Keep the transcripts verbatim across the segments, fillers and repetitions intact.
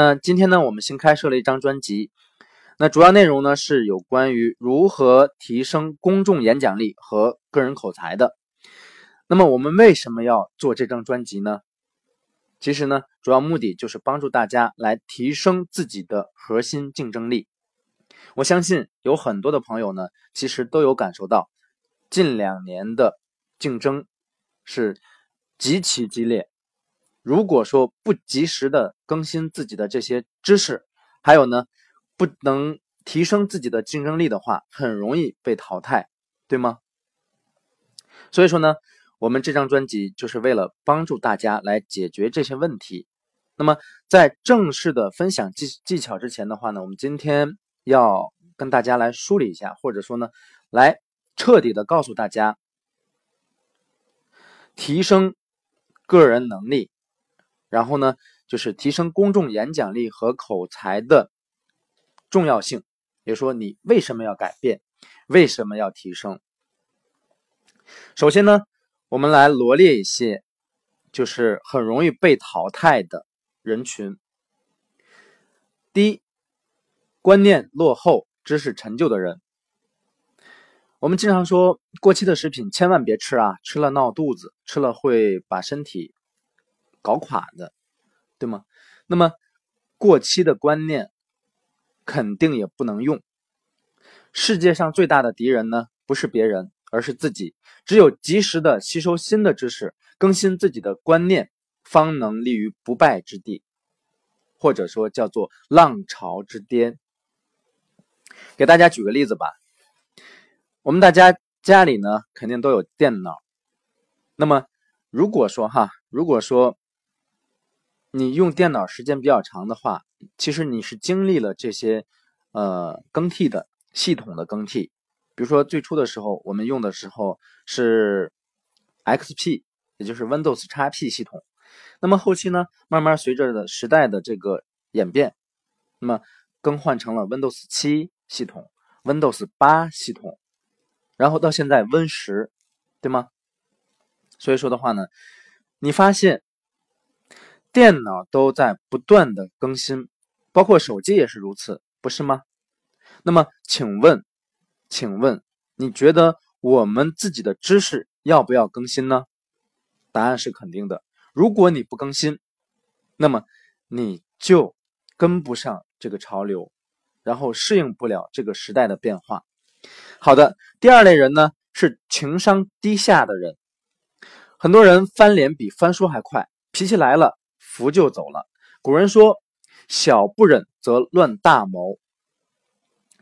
那今天呢，我们新开设了一张专辑，那主要内容呢是有关于如何提升公众演讲力和个人口才的。那么我们为什么要做这张专辑呢？其实呢，主要目的就是帮助大家来提升自己的核心竞争力。我相信有很多的朋友呢，其实都有感受到近两年的竞争是极其激烈，如果说不及时的更新自己的这些知识，还有呢不能提升自己的竞争力的话，很容易被淘汰，对吗？所以说呢，我们这张专辑就是为了帮助大家来解决这些问题。那么在正式的分享技技巧之前的话呢，我们今天要跟大家来梳理一下，或者说呢来彻底的告诉大家提升个人能力，然后呢就是提升公众演讲力和口才的重要性，也说你为什么要改变，为什么要提升。首先呢，我们来罗列一些就是很容易被淘汰的人群。第一，观念落后、知识陈旧的人。我们经常说过期的食品千万别吃啊，吃了闹肚子，吃了会把身体搞垮的，对吗？那么过期的观念肯定也不能用。世界上最大的敌人呢，不是别人，而是自己。只有及时的吸收新的知识，更新自己的观念，方能立于不败之地，或者说叫做浪潮之巅。给大家举个例子吧，我们大家家里呢肯定都有电脑，那么如果说哈，如果说你用电脑时间比较长的话，其实你是经历了这些呃更替的系统的更替。比如说最初的时候，我们用的时候是 X P， 也就是 Windows X P 系统。那么后期呢，慢慢随着的时代的这个演变，那么更换成了 Windows 七系统、Windows 八系统，然后到现在 Win 十，对吗？所以说的话呢，你发现电脑都在不断的更新，包括手机也是如此，不是吗？那么请问请问你觉得我们自己的知识要不要更新呢？答案是肯定的。如果你不更新，那么你就跟不上这个潮流，然后适应不了这个时代的变化。好的，第二类人呢是情商低下的人。很多人翻脸比翻书还快，脾气来了拂就走了。古人说小不忍则乱大谋，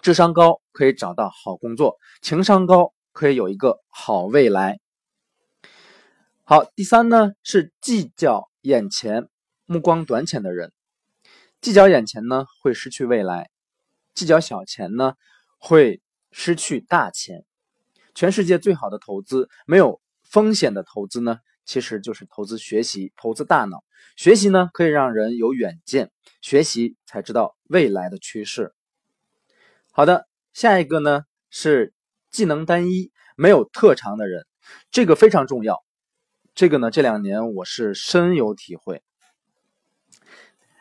智商高可以找到好工作，情商高可以有一个好未来。好，第三呢是计较眼前、目光短浅的人。计较眼前呢会失去未来，计较小钱呢会失去大钱。全世界最好的投资，没有风险的投资呢，其实就是投资学习，投资大脑。学习呢可以让人有远见，学习才知道未来的趋势。好的，下一个呢是技能单一、没有特长的人，这个非常重要。这个呢，这两年我是深有体会。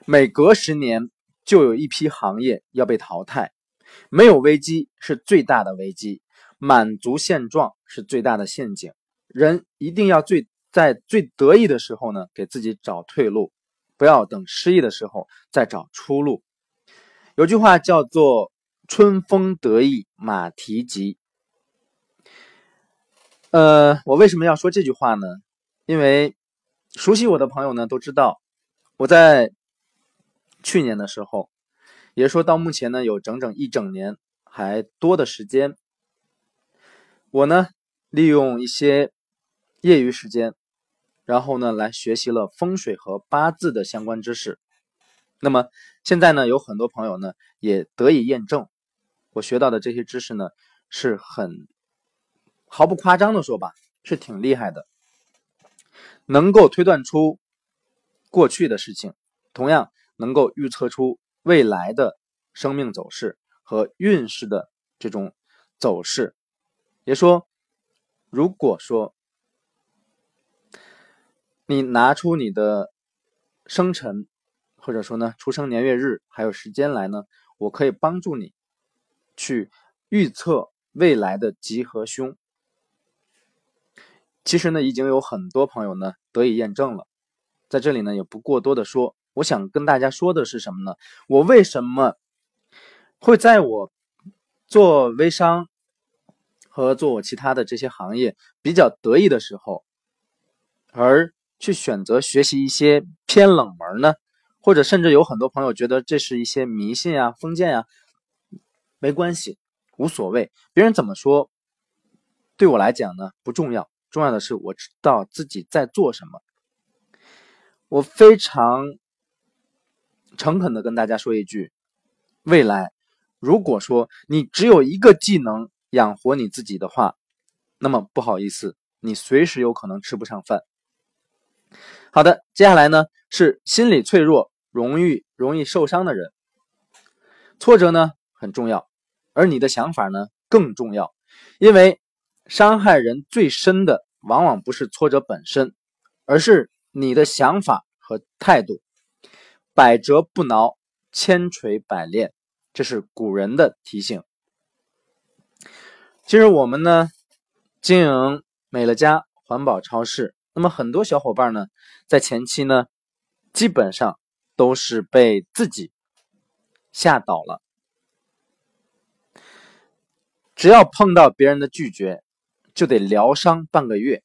每隔十年就有一批行业要被淘汰，没有危机是最大的危机，满足现状是最大的陷阱。人一定要最在最得意的时候呢，给自己找退路，不要等失意的时候再找出路。有句话叫做春风得意马蹄疾。呃，我为什么要说这句话呢？因为熟悉我的朋友呢都知道，我在去年的时候，也说到目前呢有整整一整年还多的时间，我呢利用一些业余时间，然后呢来学习了风水和八字的相关知识。那么现在呢有很多朋友呢也得以验证，我学到的这些知识呢是很毫不夸张的说吧，是挺厉害的，能够推断出过去的事情，同样能够预测出未来的生命走势和运势的这种走势。也说如果说你拿出你的生辰或者说呢出生年月日还有时间来呢，我可以帮助你去预测未来的吉和凶。其实呢已经有很多朋友呢得以验证了，在这里呢也不过多的说。我想跟大家说的是什么呢？我为什么会在我做微商和做我其他的这些行业比较得意的时候，而去选择学习一些偏冷门呢？或者甚至有很多朋友觉得这是一些迷信啊、封建啊，没关系，无所谓，别人怎么说对我来讲呢不重要，重要的是我知道自己在做什么。我非常诚恳的跟大家说一句，未来如果说你只有一个技能养活你自己的话，那么不好意思，你随时有可能吃不上饭。好的，接下来呢是心理脆弱、容易容易受伤的人。挫折呢很重要，而你的想法呢更重要，因为伤害人最深的往往不是挫折本身，而是你的想法和态度。百折不挠，千锤百炼，这是古人的提醒。其实我们呢经营美乐家环保超市，那么很多小伙伴呢在前期呢基本上都是被自己吓倒了，只要碰到别人的拒绝就得疗伤半个月。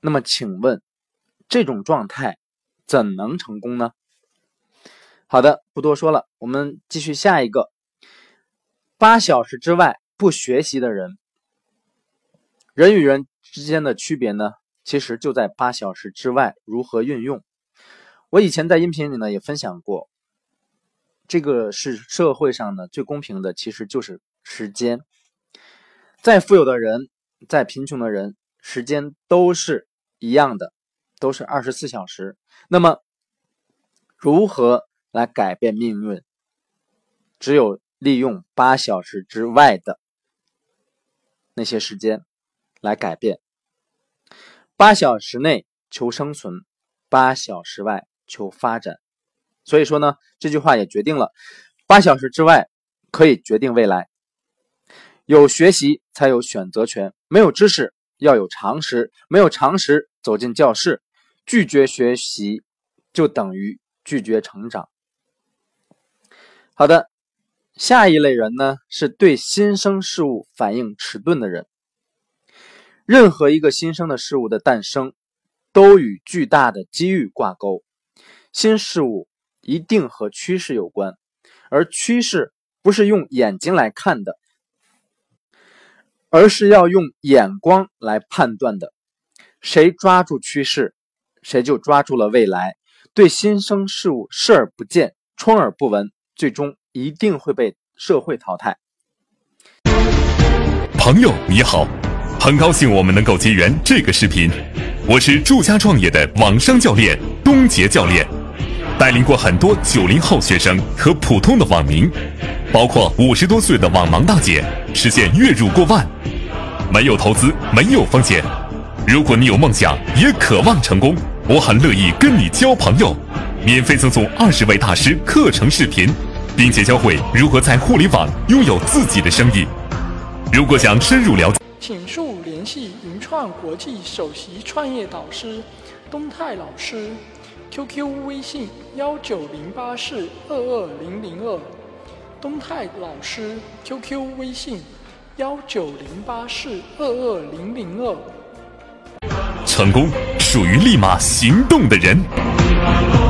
那么请问这种状态怎能成功呢？好的，不多说了，我们继续下一个。八小时之外不学习的人。人与人之间的区别呢其实就在八小时之外如何运用。我以前在音频里呢也分享过，这个是社会上呢最公平的，其实就是时间。再富有的人，再贫穷的人，时间都是一样的，都是二十四小时。那么如何来改变命运？只有利用八小时之外的那些时间来改变。八小时内求生存，八小时外求发展。所以说呢，这句话也决定了八小时之外可以决定未来。有学习才有选择权，没有知识要有常识，没有常识走进教室。拒绝学习就等于拒绝成长。好的，下一类人呢是对新生事物反应迟钝的人。任何一个新生的事物的诞生都与巨大的机遇挂钩，新事物一定和趋势有关，而趋势不是用眼睛来看的，而是要用眼光来判断的。谁抓住趋势，谁就抓住了未来。对新生事物视而不见，充耳不闻，最终一定会被社会淘汰。朋友你好，很高兴我们能够结缘这个视频。我是住家创业的网商教练东杰教练，带领过很多九零后学生和普通的网民，包括五十多岁的网盲大姐，实现月入过万。没有投资，没有风险。如果你有梦想，也渴望成功，我很乐意跟你交朋友。免费赠送二十位大师课程视频，并且教会如何在互联网拥有自己的生意。如果想深入了解，请速联系云创国际首席创业导师东泰老师 Q Q 微信一九零八四二二零零二，东泰老师 Q Q 微信一九零八四二二零零二。成功属于立马行动的人。